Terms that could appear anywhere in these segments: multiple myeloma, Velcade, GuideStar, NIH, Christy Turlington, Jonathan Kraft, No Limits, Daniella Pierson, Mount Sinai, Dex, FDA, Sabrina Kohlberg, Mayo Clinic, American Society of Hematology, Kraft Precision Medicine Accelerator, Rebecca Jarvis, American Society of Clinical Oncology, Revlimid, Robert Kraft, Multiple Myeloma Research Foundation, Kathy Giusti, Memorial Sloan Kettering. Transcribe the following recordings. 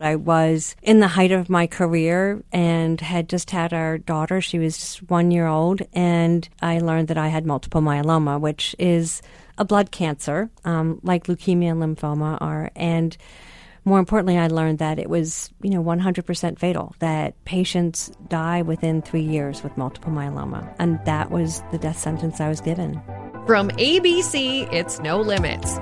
I was in the height of my career and had just had our daughter. She was just 1 year old, and I learned that I had multiple myeloma, which is a blood cancer, like leukemia and lymphoma are. And more importantly, I learned that it was, 100% fatal, that patients die within 3 years with multiple myeloma. And that was the death sentence I was given. From ABC, it's No Limits.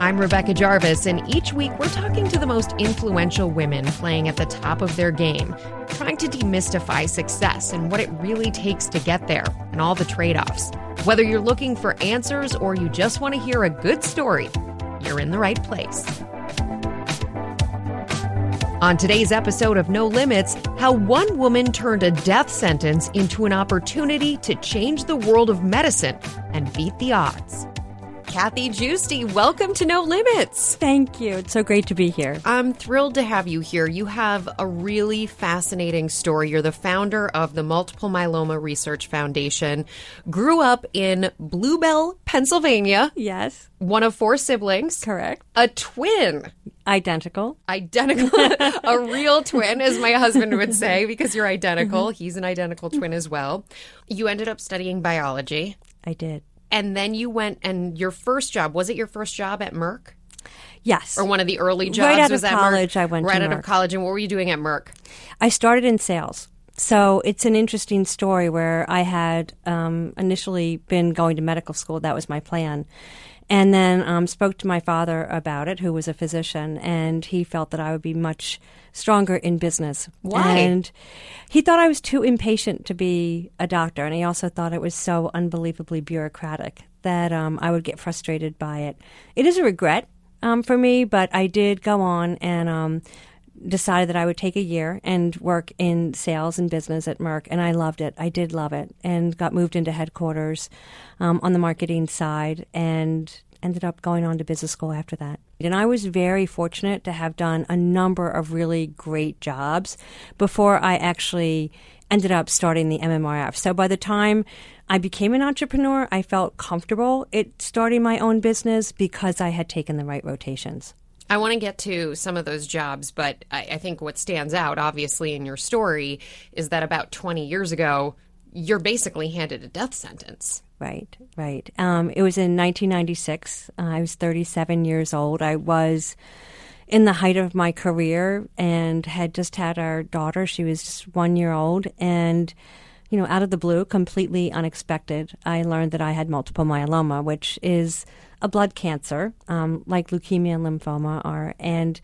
I'm Rebecca Jarvis, and each week we're talking to the most influential women playing at the top of their game, trying to demystify success and what it really takes to get there and all the trade-offs. Whether you're looking for answers or you just want to hear a good story, you're in the right place. On today's episode of No Limits, how one woman turned a death sentence into an opportunity to change the world of medicine and beat the odds. Kathy Giusti, welcome to No Limits. Thank you. It's so great to be here. I'm thrilled to have you here. You have a really fascinating story. You're the founder of the Multiple Myeloma Research Foundation, grew up in Blue Bell, Pennsylvania. Yes. One of four siblings. Correct. A twin. Identical. A real twin, as my husband would say, because you're identical. He's an identical twin as well. You ended up studying biology. I did. And then you went, and your first job, was it your first job at Merck? Yes. Or one of the early jobs? Right out of college, I went to Merck. Right out of college. And what were you doing at Merck? I started in sales. So it's an interesting story where I had initially been going to medical school. That was my plan. And then spoke to my father about it, who was a physician, and he felt that I would be much stronger in business. Why? And he thought I was too impatient to be a doctor, and he also thought it was so unbelievably bureaucratic that I would get frustrated by it. It is a regret for me, but I did go on and decided that I would take a year and work in sales and business at Merck, and I loved it. I did love it, and got moved into headquarters on the marketing side and ended up going on to business school after that. And I was very fortunate to have done a number of really great jobs before I actually ended up starting the MMRF. So by the time I became an entrepreneur, I felt comfortable at starting my own business because I had taken the right rotations. I want to get to some of those jobs, but I think what stands out, obviously, in your story is that about 20 years ago, you're basically handed a death sentence. Right, right. It was in 1996. I was 37 years old. I was in the height of my career and had just had our daughter. She was just 1 year old. And, out of the blue, completely unexpected, I learned that I had multiple myeloma, which is a blood cancer, like leukemia and lymphoma are. And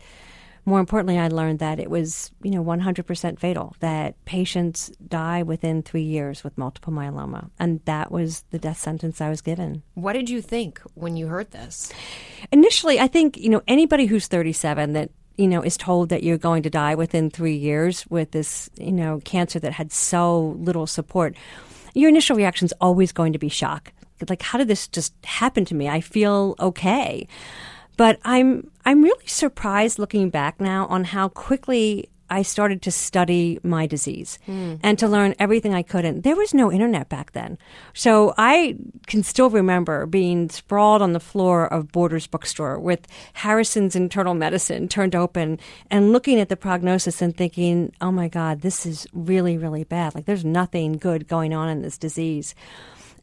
more importantly, I learned that it was, 100% fatal, that patients die within 3 years with multiple myeloma. And that was the death sentence I was given. What did you think when you heard this? Initially, I think, anybody who's 37 that, is told that you're going to die within 3 years with this, cancer that had so little support, your initial reaction is always going to be shock. Like, how did this just happen to me? I feel okay. But I'm really surprised looking back now on how quickly I started to study my disease and to learn everything I could. And there was no internet back then. So I can still remember being sprawled on the floor of Borders bookstore with Harrison's Internal Medicine turned open and looking at the prognosis and thinking, oh my God, this is really, really bad. Like, there's nothing good going on in this disease.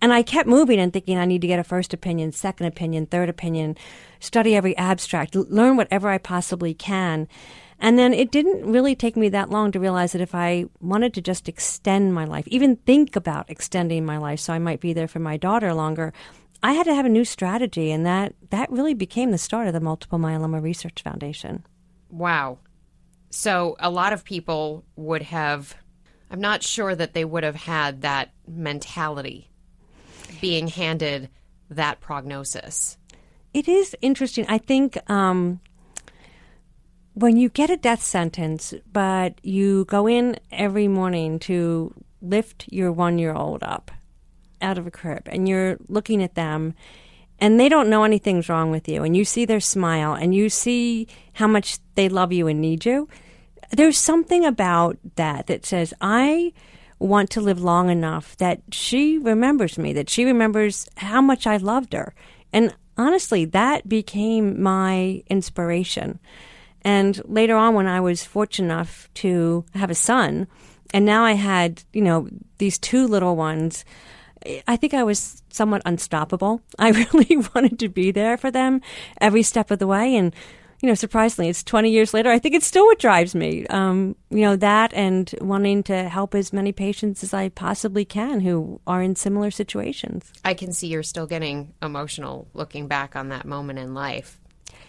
And I kept moving and thinking I need to get a first opinion, second opinion, third opinion, study every abstract, learn whatever I possibly can. And then it didn't really take me that long to realize that if I wanted to just extend my life, even think about extending my life so I might be there for my daughter longer, I had to have a new strategy. And that really became the start of the Multiple Myeloma Research Foundation. Wow. So a lot of people would have, I'm not sure that they would have had that mentality being handed that prognosis. It is interesting. I think when you get a death sentence, but you go in every morning to lift your one-year-old up out of a crib, and you're looking at them, and they don't know anything's wrong with you, and you see their smile, and you see how much they love you and need you, there's something about that says, I want to live long enough that she remembers me, that she remembers how much I loved her. And honestly, that became my inspiration. And later on, when I was fortunate enough to have a son, and now I had, you know, these two little ones, I think I was somewhat unstoppable. I really wanted to be there for them every step of the way. And, you know, surprisingly, it's 20 years later, I think it's still what drives me. You know, that and wanting to help as many patients as I possibly can who are in similar situations. I can see you're still getting emotional looking back on that moment in life.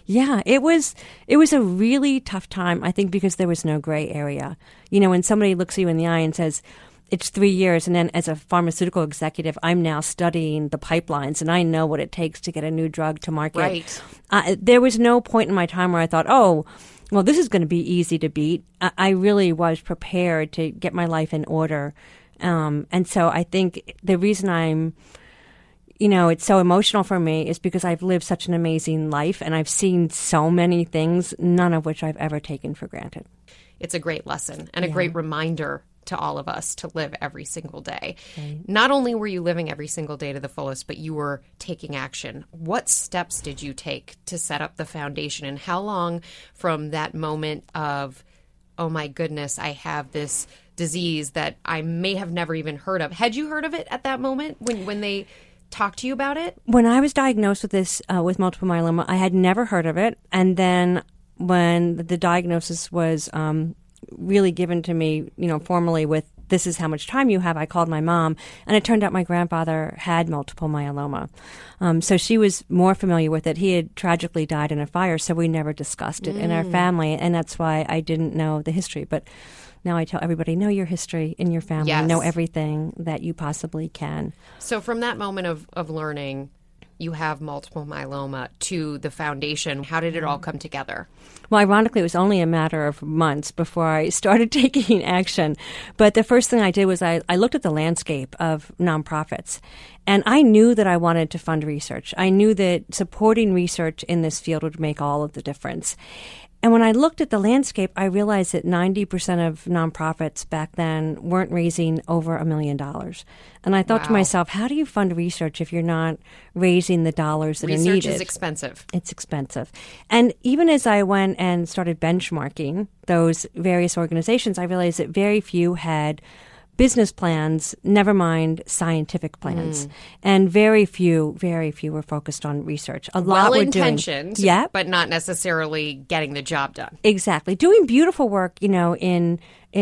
Yeah, it was a really tough time, I think, because there was no gray area. You know, when somebody looks you in the eye and says, it's 3 years, and then as a pharmaceutical executive, I'm now studying the pipelines, and I know what it takes to get a new drug to market. Right. There was no point in my time where I thought, oh, well, this is going to be easy to beat. I really was prepared to get my life in order. And so I think the reason I'm... you know, it's so emotional for me is because I've lived such an amazing life and I've seen so many things, none of which I've ever taken for granted. It's a great lesson and a great reminder to all of us to live every single day. Right. Not only were you living every single day to the fullest, but you were taking action. What steps did you take to set up the foundation, and how long from that moment of, oh my goodness, I have this disease that I may have never even heard of? Had you heard of it at that moment when they... talk to you about it? When I was diagnosed with this, with multiple myeloma, I had never heard of it. And then when the diagnosis was really given to me, you know, formally with this is how much time you have, I called my mom. And it turned out my grandfather had multiple myeloma. So she was more familiar with it. He had tragically died in a fire, so we never discussed it in our family. And that's why I didn't know the history. But now I tell everybody, know your history in your family. Yes. Know everything that you possibly can. So from that moment of learning you have multiple myeloma to the foundation, how did it all come together? Well, ironically, it was only a matter of months before I started taking action. But the first thing I did was I looked at the landscape of nonprofits. And I knew that I wanted to fund research. I knew that supporting research in this field would make all of the difference. And when I looked at the landscape, I realized that 90% of nonprofits back then weren't raising over $1 million. And I thought to myself, how do you fund research if you're not raising the dollars that research are needed? Research is expensive. It's expensive. And even as I went and started benchmarking those various organizations, I realized that very few had business plans, never mind scientific plans. And very few were focused on research. A lot were doing. Well-intentioned, but not necessarily getting the job done. Exactly. Doing beautiful work, you know, in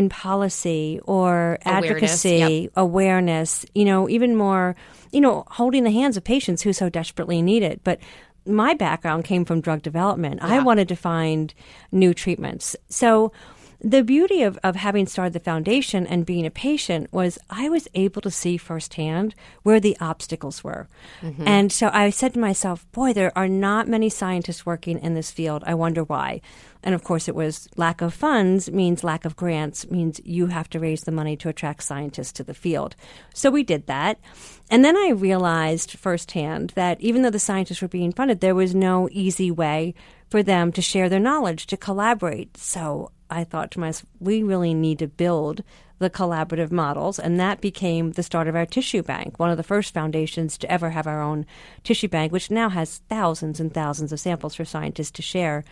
policy or advocacy, awareness, you know, even more, you know, holding the hands of patients who so desperately need it. But my background came from drug development. Yeah. I wanted to find new treatments. So the beauty of having started the foundation and being a patient was I was able to see firsthand where the obstacles were. And so I said to myself, boy, there are not many scientists working in this field. I wonder why. And of course, it was lack of funds means lack of grants, means you have to raise the money to attract scientists to the field. So we did that. And then I realized firsthand that even though the scientists were being funded, there was no easy way for them to share their knowledge, to collaborate. So I thought to myself, we really need to build the collaborative models. And that became the start of our tissue bank, one of the first foundations to ever have our own tissue bank, which now has thousands and thousands of samples for scientists to share.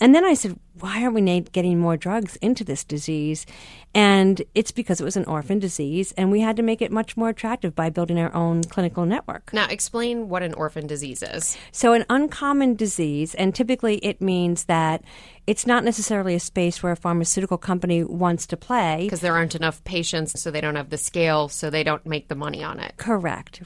And then I said, why aren't we getting more drugs into this disease? And it's because it was an orphan disease, and we had to make it much more attractive by building our own clinical network. Now, explain what an orphan disease is. So an uncommon disease, and typically it means that it's not necessarily a space where a pharmaceutical company wants to play. Because there aren't enough patients, so they don't have the scale, so they don't make the money on it. Correct.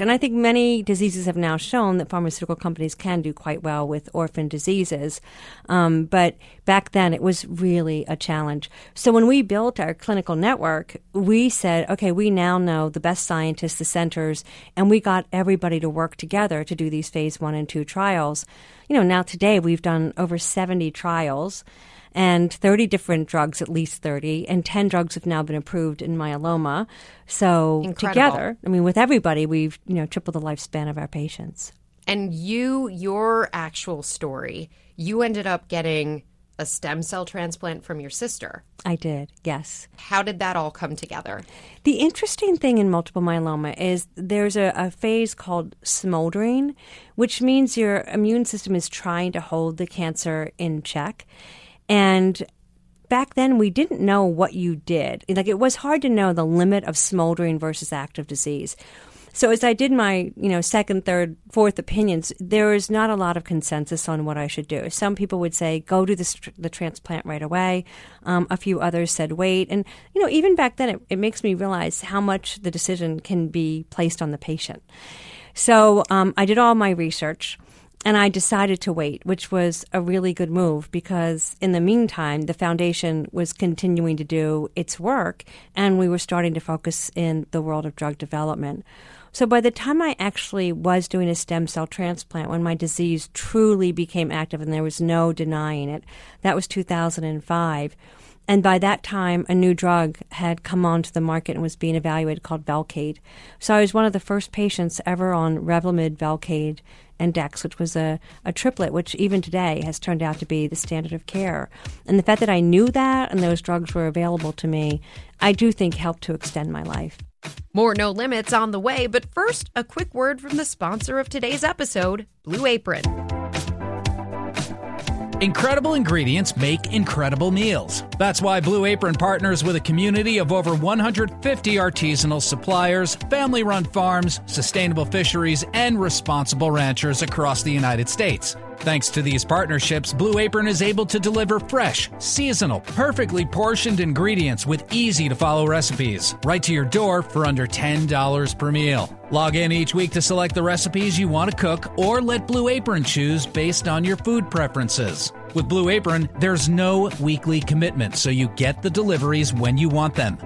And I think many diseases have now shown that pharmaceutical companies can do quite well with orphan diseases. But back then, it was really a challenge. So when we built our clinical network, we said, okay, we now know the best scientists, the centers, and we got everybody to work together to do these phase 1 and 2 trials. You know, now today we've done over 70 trials and 30 different drugs, at least 30, and 10 drugs have now been approved in myeloma. So incredible. Together, I mean, with everybody, we've, you know, tripled the lifespan of our patients. And your actual story, you ended up getting a stem cell transplant from your sister. I did, yes. How did that all come together? The interesting thing in multiple myeloma is there's a phase called smoldering, which means your immune system is trying to hold the cancer in check. And back then, we didn't know what you did. Like, it was hard to know the limit of smoldering versus active disease. So as I did my, second, third, fourth opinions, there is not a lot of consensus on what I should do. Some people would say, go do the transplant right away. A few others said, wait. And, even back then, it makes me realize how much the decision can be placed on the patient. So I did all my research, and I decided to wait, which was a really good move because in the meantime, the foundation was continuing to do its work, and we were starting to focus in the world of drug development. So by the time I actually was doing a stem cell transplant, when my disease truly became active and there was no denying it, that was 2005. And by that time, a new drug had come onto the market and was being evaluated called Velcade. So I was one of the first patients ever on Revlimid, Velcade, and Dex, which was a triplet, which even today has turned out to be the standard of care. And the fact that I knew that and those drugs were available to me, I do think helped to extend my life. More No Limits on the way, but first, a quick word from the sponsor of today's episode, Blue Apron. Incredible ingredients make incredible meals. That's why Blue Apron partners with a community of over 150 artisanal suppliers, family-run farms, sustainable fisheries, and responsible ranchers across the United States. Thanks to these partnerships, Blue Apron is able to deliver fresh, seasonal, perfectly portioned ingredients with easy-to-follow recipes right to your door for under $10 per meal. Log in each week to select the recipes you want to cook or let Blue Apron choose based on your food preferences. With Blue Apron, there's no weekly commitment, so you get the deliveries when you want them.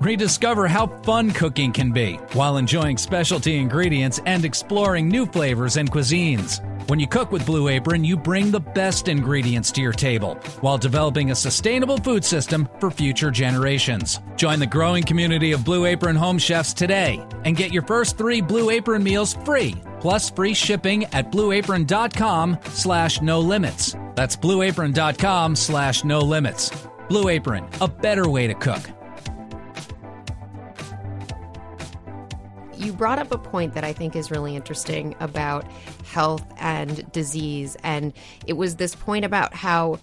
Rediscover how fun cooking can be while enjoying specialty ingredients and exploring new flavors and cuisines. When you cook with Blue Apron, you bring the best ingredients to your table while developing a sustainable food system for future generations. Join the growing community of Blue Apron home chefs today and get your first 3 Blue Apron meals free, plus free shipping at blueapron.com/no limits. That's blueapron.com/no limits. Blue Apron, a better way to cook. You brought up a point that I think is really interesting about health and disease, and it was this point about how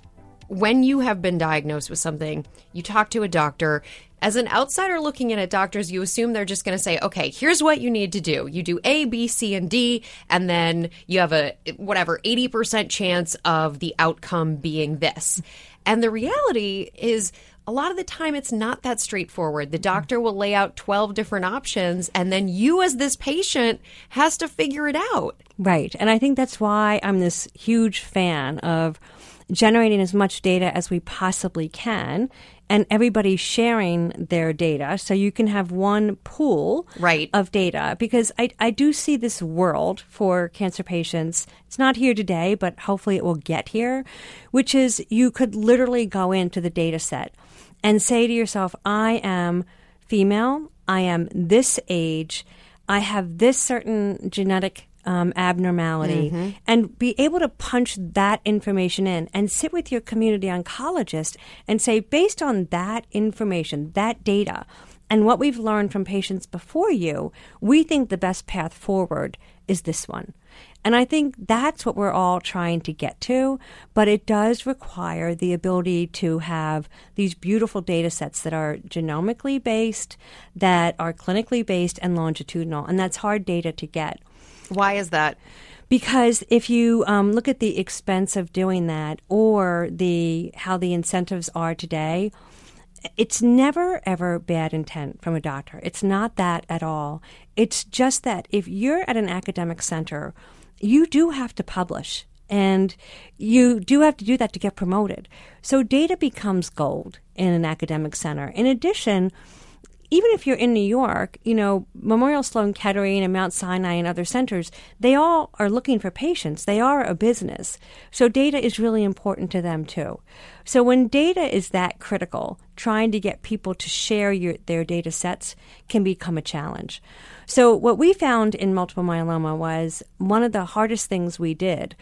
when you have been diagnosed with something, you talk to a doctor. As an outsider looking in at doctors, you assume they're just going to say, okay, here's what you need to do. You do A, B, C, and D, and then you have a, 80% chance of the outcome being this. And the reality is, a lot of the time, it's not that straightforward. The doctor will lay out 12 different options, and then you as this patient has to figure it out. Right. And I think that's why I'm this huge fan of generating as much data as we possibly can, and everybody sharing their data so you can have one pool of data. Because I do see this world for cancer patients. It's not here today, but hopefully it will get here, which is you could literally go into the data set and say to yourself, I am female, I am this age, I have this certain genetic abnormality, and be able to punch that information in and sit with your community oncologist and say, based on that information, that data, and what we've learned from patients before you, we think the best path forward is this one. And I think that's what we're all trying to get to, but it does require the ability to have these beautiful data sets that are genomically based, that are clinically based, and longitudinal, and that's hard data to get. Why is that? Because if you look at the expense of doing that or the how the incentives are today, it's never, ever bad intent from a doctor. It's not that at all. It's just that if you're at an academic center, you do have to publish. And you do have to do that to get promoted. So data becomes gold in an academic center. In addition, even if you're in New York, Memorial Sloan Kettering and Mount Sinai and other centers, they all are looking for patients. They are a business. So data is really important to them too. So when data is that critical, trying to get people to share their data sets can become a challenge. So what we found in multiple myeloma was one of the hardest things we did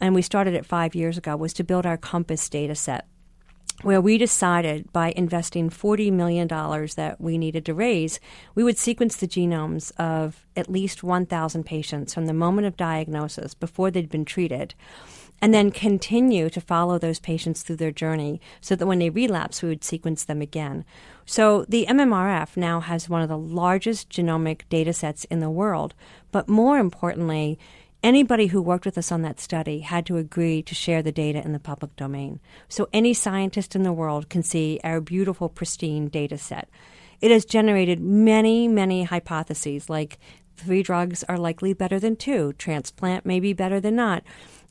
and we started it 5 years ago, was to build our COMPASS data set, where we decided by investing $40 million that we needed to raise, we would sequence the genomes of at least 1,000 patients from the moment of diagnosis before they'd been treated, and then continue to follow those patients through their journey so that when they relapse, we would sequence them again. So the MMRF now has one of the largest genomic data sets in the world, but more importantly, anybody who worked with us on that study had to agree to share the data in the public domain. So any scientist in the world can see our beautiful, pristine data set. It has generated many, many hypotheses, like 3 drugs are likely better than 2, transplant may be better than not.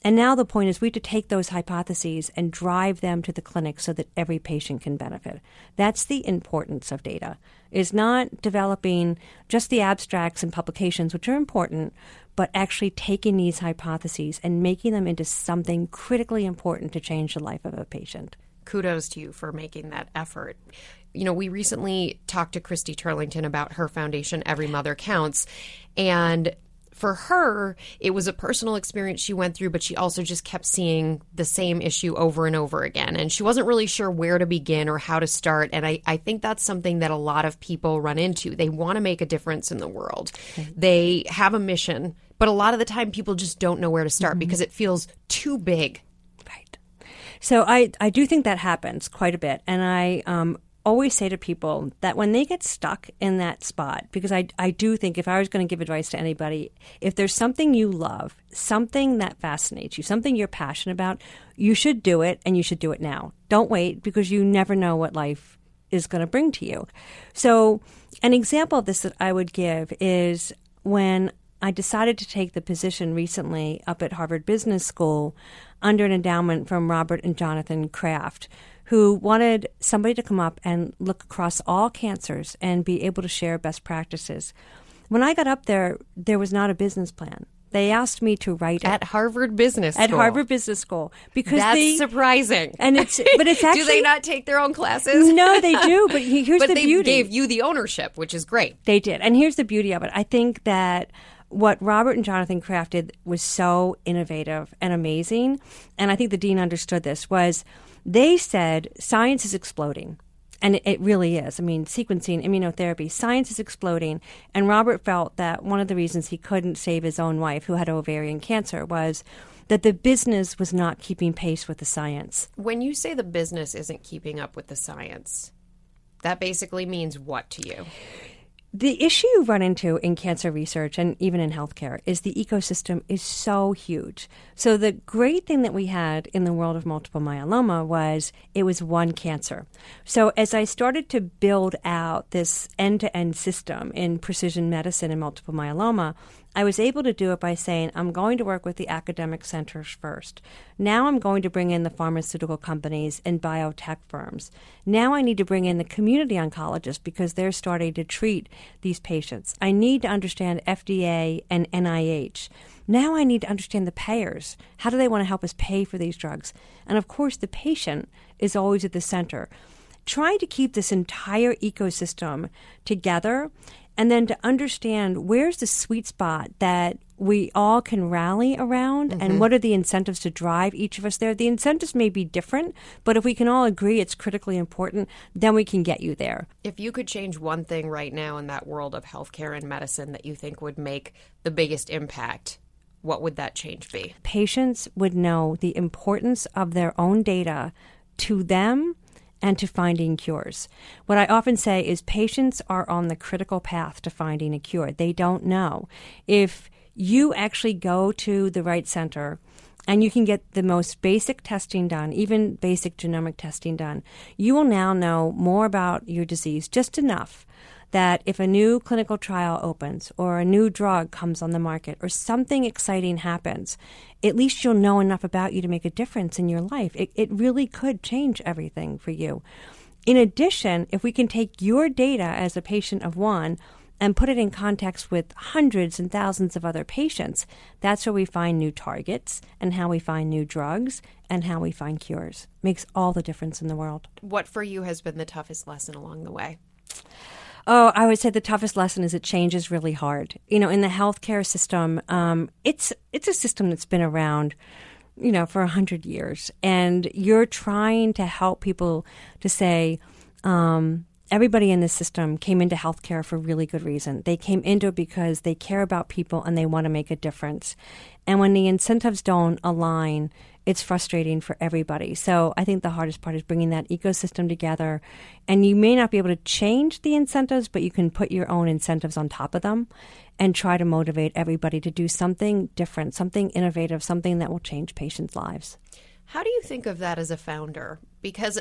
And now the point is we have to take those hypotheses and drive them to the clinic so that every patient can benefit. That's the importance of data, is not developing just the abstracts and publications, which are important, but actually taking these hypotheses and making them into something critically important to change the life of a patient. Kudos to you for making that effort. You know, we recently talked to Christy Turlington about her foundation, Every Mother Counts, and for her, it was a personal experience she went through, but she also just kept seeing the same issue over and over again. And she wasn't really sure where to begin or how to start. And I think that's something that a lot of people run into. They want to make a difference in the world. Mm-hmm. They have a mission, but a lot of the time people just don't know where to start, mm-hmm. because it feels too big. Right. So I do think that happens quite a bit. And I always say to people that when they get stuck in that spot, because I do think if I was going to give advice to anybody, if there's something you love, something that fascinates you, something you're passionate about, you should do it, and you should do it now. Don't wait, because you never know what life is going to bring to you. So an example of this that I would give is when I decided to take the position recently up at Harvard Business School under an endowment from Robert and Jonathan Kraft, who wanted somebody to come up and look across all cancers and be able to share best practices. When I got up there, there was not a business plan. They asked me to write at Harvard Business School. At Harvard Business School, because that's surprising. And it's actually, do they not take their own classes? No, they do. But here's the beauty: they gave you the ownership, which is great. They did, and here's the beauty of it. I think that what Robert and Jonathan Kraft did was so innovative and amazing, and I think the dean understood this. Was they said science is exploding, and it really is. I mean, sequencing, immunotherapy, science is exploding. And Robert felt that one of the reasons he couldn't save his own wife, who had ovarian cancer, was that the business was not keeping pace with the science. When you say the business isn't keeping up with the science, that basically means what to you? The issue you run into in cancer research and even in healthcare is the ecosystem is so huge. So the great thing that we had in the world of multiple myeloma was it was one cancer. So as I started to build out this end-to-end system in precision medicine and multiple myeloma, I was able to do it by saying, I'm going to work with the academic centers first. Now I'm going to bring in the pharmaceutical companies and biotech firms. Now I need to bring in the community oncologists because they're starting to treat these patients. I need to understand FDA and NIH. Now I need to understand the payers. How do they want to help us pay for these drugs? And of course, the patient is always at the center. Trying to keep this entire ecosystem together, and then to understand where's the sweet spot that we all can rally around, mm-hmm. and what are the incentives to drive each of us there. The incentives may be different, but if we can all agree it's critically important, then we can get you there. If you could change one thing right now in that world of healthcare and medicine that you think would make the biggest impact, what would that change be? Patients would know the importance of their own data to them and to finding cures. What I often say is patients are on the critical path to finding a cure. They don't know. If you actually go to the right center and you can get the most basic testing done, even basic genomic testing done, you will now know more about your disease just enough that if a new clinical trial opens or a new drug comes on the market or something exciting happens, at least you'll know enough about you to make a difference in your life. It really could change everything for you. In addition, if we can take your data as a patient of one and put it in context with hundreds and thousands of other patients, that's where we find new targets and how we find new drugs and how we find cures. Makes all the difference in the world. What for you has been the toughest lesson along the way? Oh, I would say the toughest lesson is it changes really hard. You know, in the healthcare system, it's a system that's been around you know, for 100 years. And you're trying to help people to say, everybody in this system came into healthcare for really good reason. They came into it because they care about people and they want to make a difference. And when the incentives don't align, it's frustrating for everybody. So I think the hardest part is bringing that ecosystem together. And you may not be able to change the incentives, but you can put your own incentives on top of them and try to motivate everybody to do something different, something innovative, something that will change patients' lives. How do you think of that as a founder? Because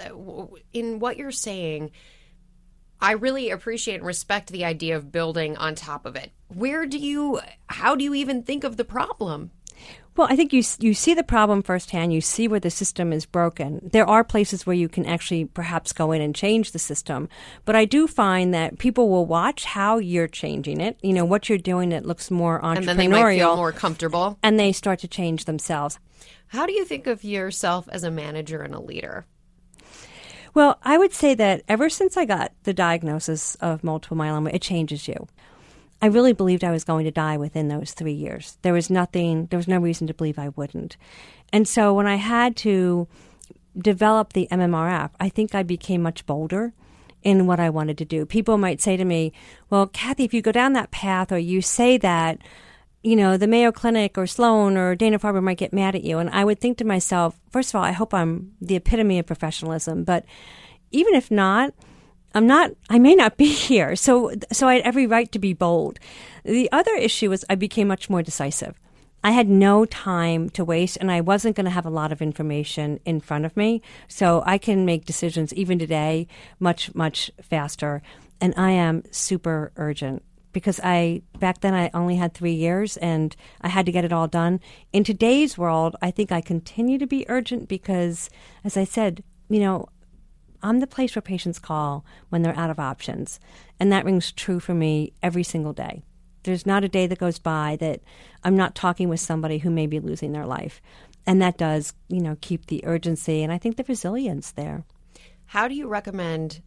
in what you're saying, I really appreciate and respect the idea of building on top of it. How do you even think of the problem? Well, I think you see the problem firsthand. You see where the system is broken. There are places where you can actually perhaps go in and change the system. But I do find that people will watch how you're changing it, you know, what you're doing that looks more entrepreneurial. And then they might feel more comfortable. And they start to change themselves. How do you think of yourself as a manager and a leader? Well, I would say that ever since I got the diagnosis of multiple myeloma, it changes you. I really believed I was going to die within those 3 years. There was no reason to believe I wouldn't. And so when I had to develop the MMRF, I think I became much bolder in what I wanted to do. People might say to me, well, Kathy, if you go down that path or you say that, you know, the Mayo Clinic or Sloan or Dana-Farber might get mad at you. And I would think to myself, first of all, I hope I'm the epitome of professionalism. But even if not, I may not be here. So I had every right to be bold. The other issue was I became much more decisive. I had no time to waste, and I wasn't going to have a lot of information in front of me. So I can make decisions even today much, much faster. And I am super urgent because back then I only had 3 years and I had to get it all done. In today's world, I think I continue to be urgent because, as I said, you know, I'm the place where patients call when they're out of options. And that rings true for me every single day. There's not a day that goes by that I'm not talking with somebody who may be losing their life. And that does, you know, keep the urgency and I think the resilience there. How do you recommend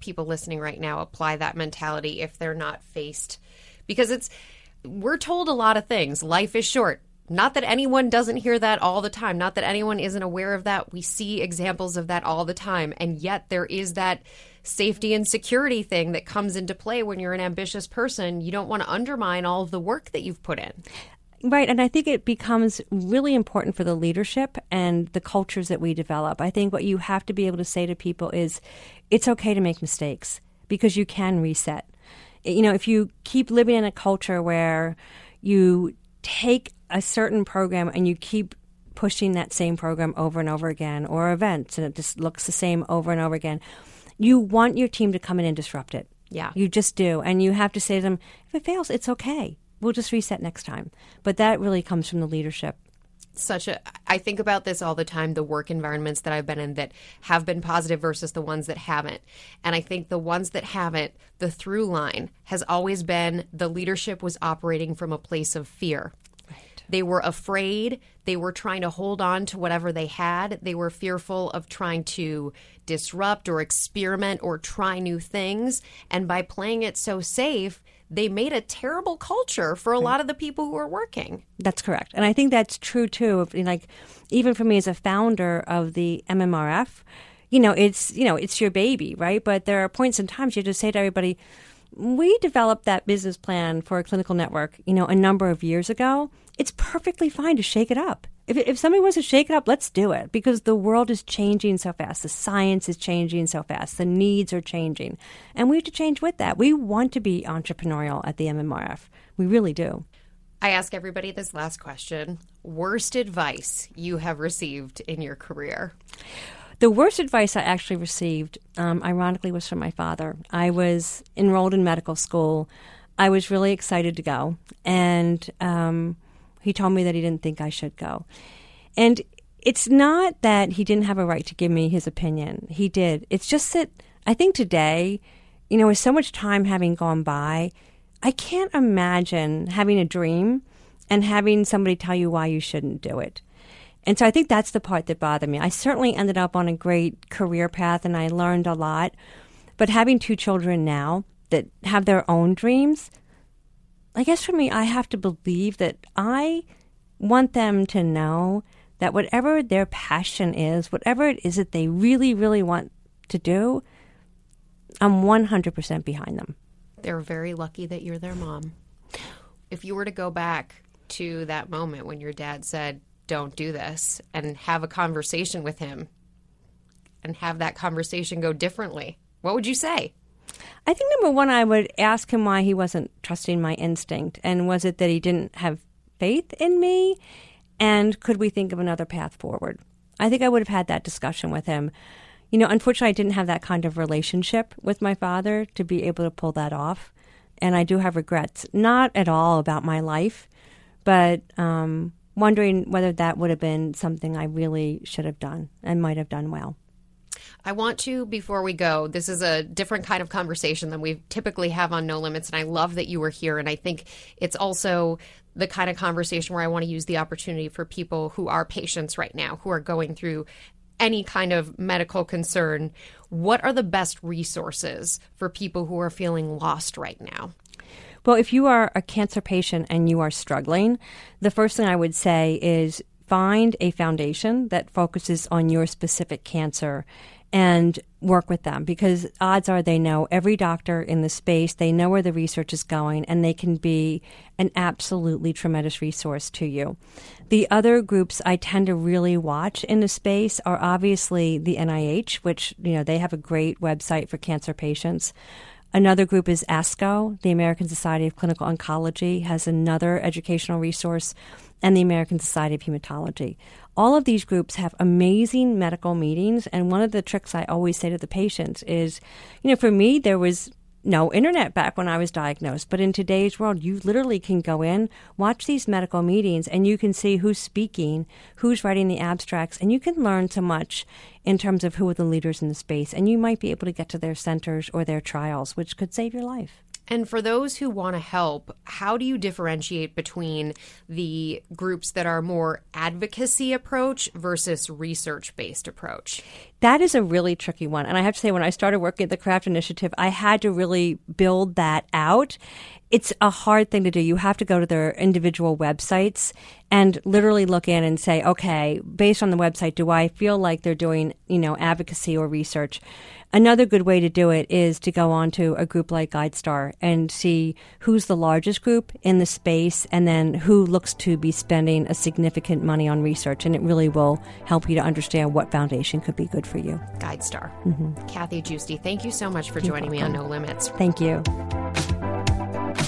people listening right now apply that mentality if they're not faced? Because we're told a lot of things. Life is short. Not that anyone doesn't hear that all the time. Not that anyone isn't aware of that. We see examples of that all the time. And yet there is that safety and security thing that comes into play when you're an ambitious person. You don't want to undermine all of the work that you've put in. Right. And I think it becomes really important for the leadership and the cultures that we develop. I think what you have to be able to say to people is it's okay to make mistakes because you can reset. You know, if you keep living in a culture where you take a certain program and you keep pushing that same program over and over again, or events, and it just looks the same over and over again, you want your team to come in and disrupt it. Yeah. You just do. And you have to say to them, if it fails, it's okay. We'll just reset next time. But that really comes from the leadership. I think about this all the time, the work environments that I've been in that have been positive versus the ones that haven't. And I think the ones that haven't, the through line has always been the leadership was operating from a place of fear. They were afraid. They were trying to hold on to whatever they had. They were fearful of trying to disrupt or experiment or try new things. And by playing it so safe, they made a terrible culture for a lot of the people who are working. That's correct. And I think that's true, too. Like, even for me as a founder of the MMRF, it's your baby, right? But there are points and times you just say to everybody, we developed that business plan for a clinical network, a number of years ago. It's perfectly fine to shake it up. If somebody wants to shake it up, let's do it because the world is changing so fast. The science is changing so fast. The needs are changing. And we have to change with that. We want to be entrepreneurial at the MMRF. We really do. I ask everybody this last question. Worst advice you have received in your career? The worst advice I actually received, ironically, was from my father. I was enrolled in medical school. I was really excited to go. And he told me that he didn't think I should go. And it's not that he didn't have a right to give me his opinion. He did. It's just that I think today, with so much time having gone by, I can't imagine having a dream and having somebody tell you why you shouldn't do it. And so I think that's the part that bothered me. I certainly ended up on a great career path and I learned a lot. But having two children now that have their own dreams, I guess for me, I have to believe that I want them to know that whatever their passion is, whatever it is that they really, really want to do, I'm 100% behind them. They're very lucky that you're their mom. If you were to go back to that moment when your dad said, don't do this, and have a conversation with him and have that conversation go differently, what would you say? I think, number one, I would ask him why he wasn't trusting my instinct. And was it that he didn't have faith in me? And could we think of another path forward? I think I would have had that discussion with him. You know, unfortunately, I didn't have that kind of relationship with my father to be able to pull that off. And I do have regrets, not at all about my life, but wondering whether that would have been something I really should have done and might have done well. I want to, before we go, this is a different kind of conversation than we typically have on No Limits, and I love that you were here, and I think it's also the kind of conversation where I want to use the opportunity for people who are patients right now, who are going through any kind of medical concern. What are the best resources for people who are feeling lost right now? Well, if you are a cancer patient and you are struggling, the first thing I would say is find a foundation that focuses on your specific cancer and work with them, because odds are they know every doctor in the space, they know where the research is going, and they can be an absolutely tremendous resource to you. The other groups I tend to really watch in the space are obviously the NIH, which, you know, they have a great website for cancer patients. Another group is ASCO. The American Society of Clinical Oncology has another educational resource, and the American Society of Hematology. All of these groups have amazing medical meetings, and one of the tricks I always say to the patients is, you know, for me, there was no internet back when I was diagnosed, but in today's world, you literally can go in, watch these medical meetings, and you can see who's speaking, who's writing the abstracts, and you can learn so much in terms of who are the leaders in the space, and you might be able to get to their centers or their trials, which could save your life. And for those who want to help, how do you differentiate between the groups that are more advocacy approach versus research-based approach? That is a really tricky one. And I have to say, when I started working at the Kraft Initiative, I had to really build that out. It's a hard thing to do. You have to go to their individual websites and literally look in and say, okay, based on the website, do I feel like they're doing, you know, advocacy or research? Another good way to do it is to go on to a group like GuideStar and see who's the largest group in the space and then who looks to be spending a significant money on research. And it really will help you to understand what foundation could be good for you. GuideStar. Mm-hmm. Kathy Giusti, thank you so much for joining me on No Limits. Thank you.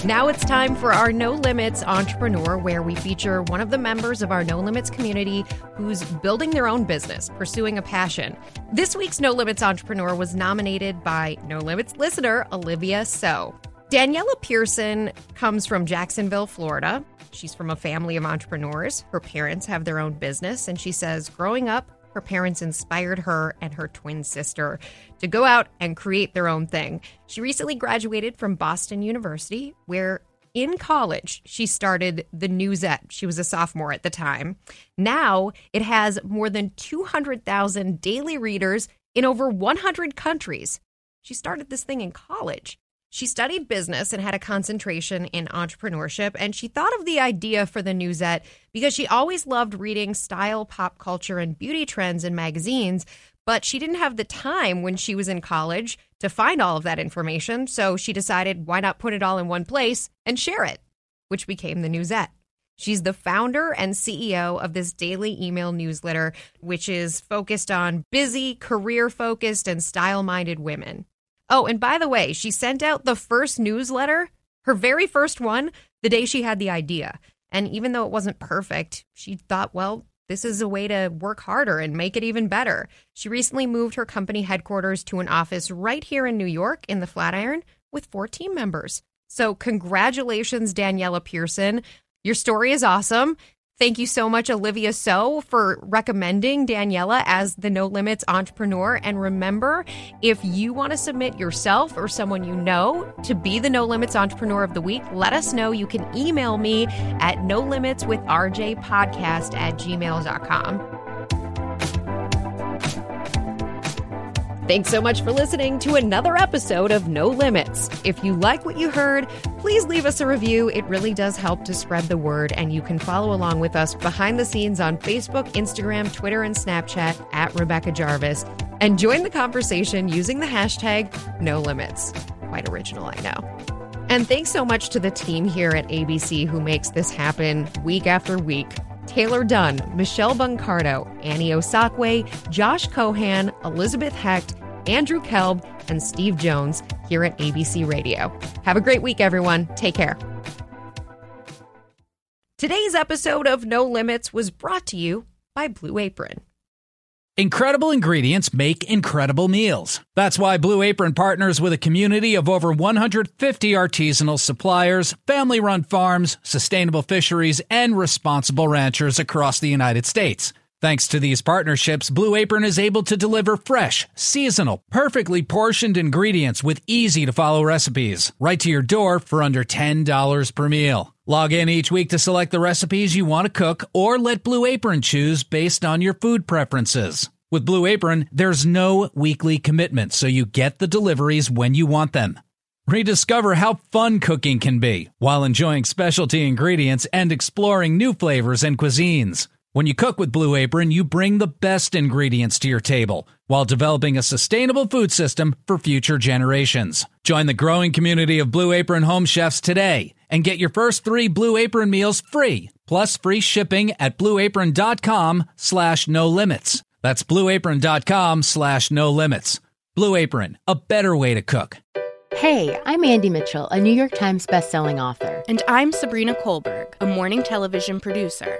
Now it's time for our No Limits Entrepreneur, where we feature one of the members of our No Limits community who's building their own business, pursuing a passion. This week's No Limits Entrepreneur was nominated by No Limits listener Olivia So. Daniella Pierson comes from Jacksonville, Florida. She's from a family of entrepreneurs. Her parents have their own business, and she says growing up, her parents inspired her and her twin sister to go out and create their own thing. She recently graduated from Boston University, where in college she started the Newsette. She was a sophomore at the time. Now it has more than 200,000 daily readers in over 100 countries. She started this thing in college. She studied business and had a concentration in entrepreneurship, and she thought of the idea for the Newsette because she always loved reading style, pop culture, and beauty trends in magazines, but she didn't have the time when she was in college to find all of that information, so she decided why not put it all in one place and share it, which became the Newsette. She's the founder and CEO of this daily email newsletter, which is focused on busy, career-focused, and style-minded women. Oh, and by the way, she sent out the first newsletter, her very first one, the day she had the idea. And even though it wasn't perfect, she thought, well, this is a way to work harder and make it even better. She recently moved her company headquarters to an office right here in New York in the Flatiron with 4 team members. So congratulations, Daniella Pierson. Your story is awesome. Thank you so much, Olivia So, for recommending Daniella as the No Limits Entrepreneur. And remember, if you want to submit yourself or someone you know to be the No Limits Entrepreneur of the Week, let us know. You can email me at nolimitswithrjpodcast@gmail.com. Thanks so much for listening to another episode of No Limits. If you like what you heard, please leave us a review. It really does help to spread the word, and you can follow along with us behind the scenes on Facebook, Instagram, Twitter, and Snapchat at Rebecca Jarvis, and join the conversation using the hashtag No Limits. Quite original, I know. And thanks so much to the team here at ABC who makes this happen week after week. Taylor Dunn, Michelle Buncardo, Annie Osakwe, Josh Cohan, Elizabeth Hecht, Andrew Kelb, and Steve Jones here at ABC Radio. Have a great week, everyone. Take care. Today's episode of No Limits was brought to you by Blue Apron. Incredible ingredients make incredible meals. That's why Blue Apron partners with a community of over 150 artisanal suppliers, family-run farms, sustainable fisheries, and responsible ranchers across the United States. Thanks to these partnerships, Blue Apron is able to deliver fresh, seasonal, perfectly portioned ingredients with easy-to-follow recipes right to your door for under $10 per meal. Log in each week to select the recipes you want to cook or let Blue Apron choose based on your food preferences. With Blue Apron, there's no weekly commitment, so you get the deliveries when you want them. Rediscover how fun cooking can be while enjoying specialty ingredients and exploring new flavors and cuisines. When you cook with Blue Apron, you bring the best ingredients to your table while developing a sustainable food system for future generations. Join the growing community of Blue Apron home chefs today and get your first 3 Blue Apron meals free, plus free shipping at blueapron.com/no limits. That's blueapron.com/no limits. Blue Apron, a better way to cook. Hey, I'm Andy Mitchell, a New York Times bestselling author. And I'm Sabrina Kohlberg, a morning television producer.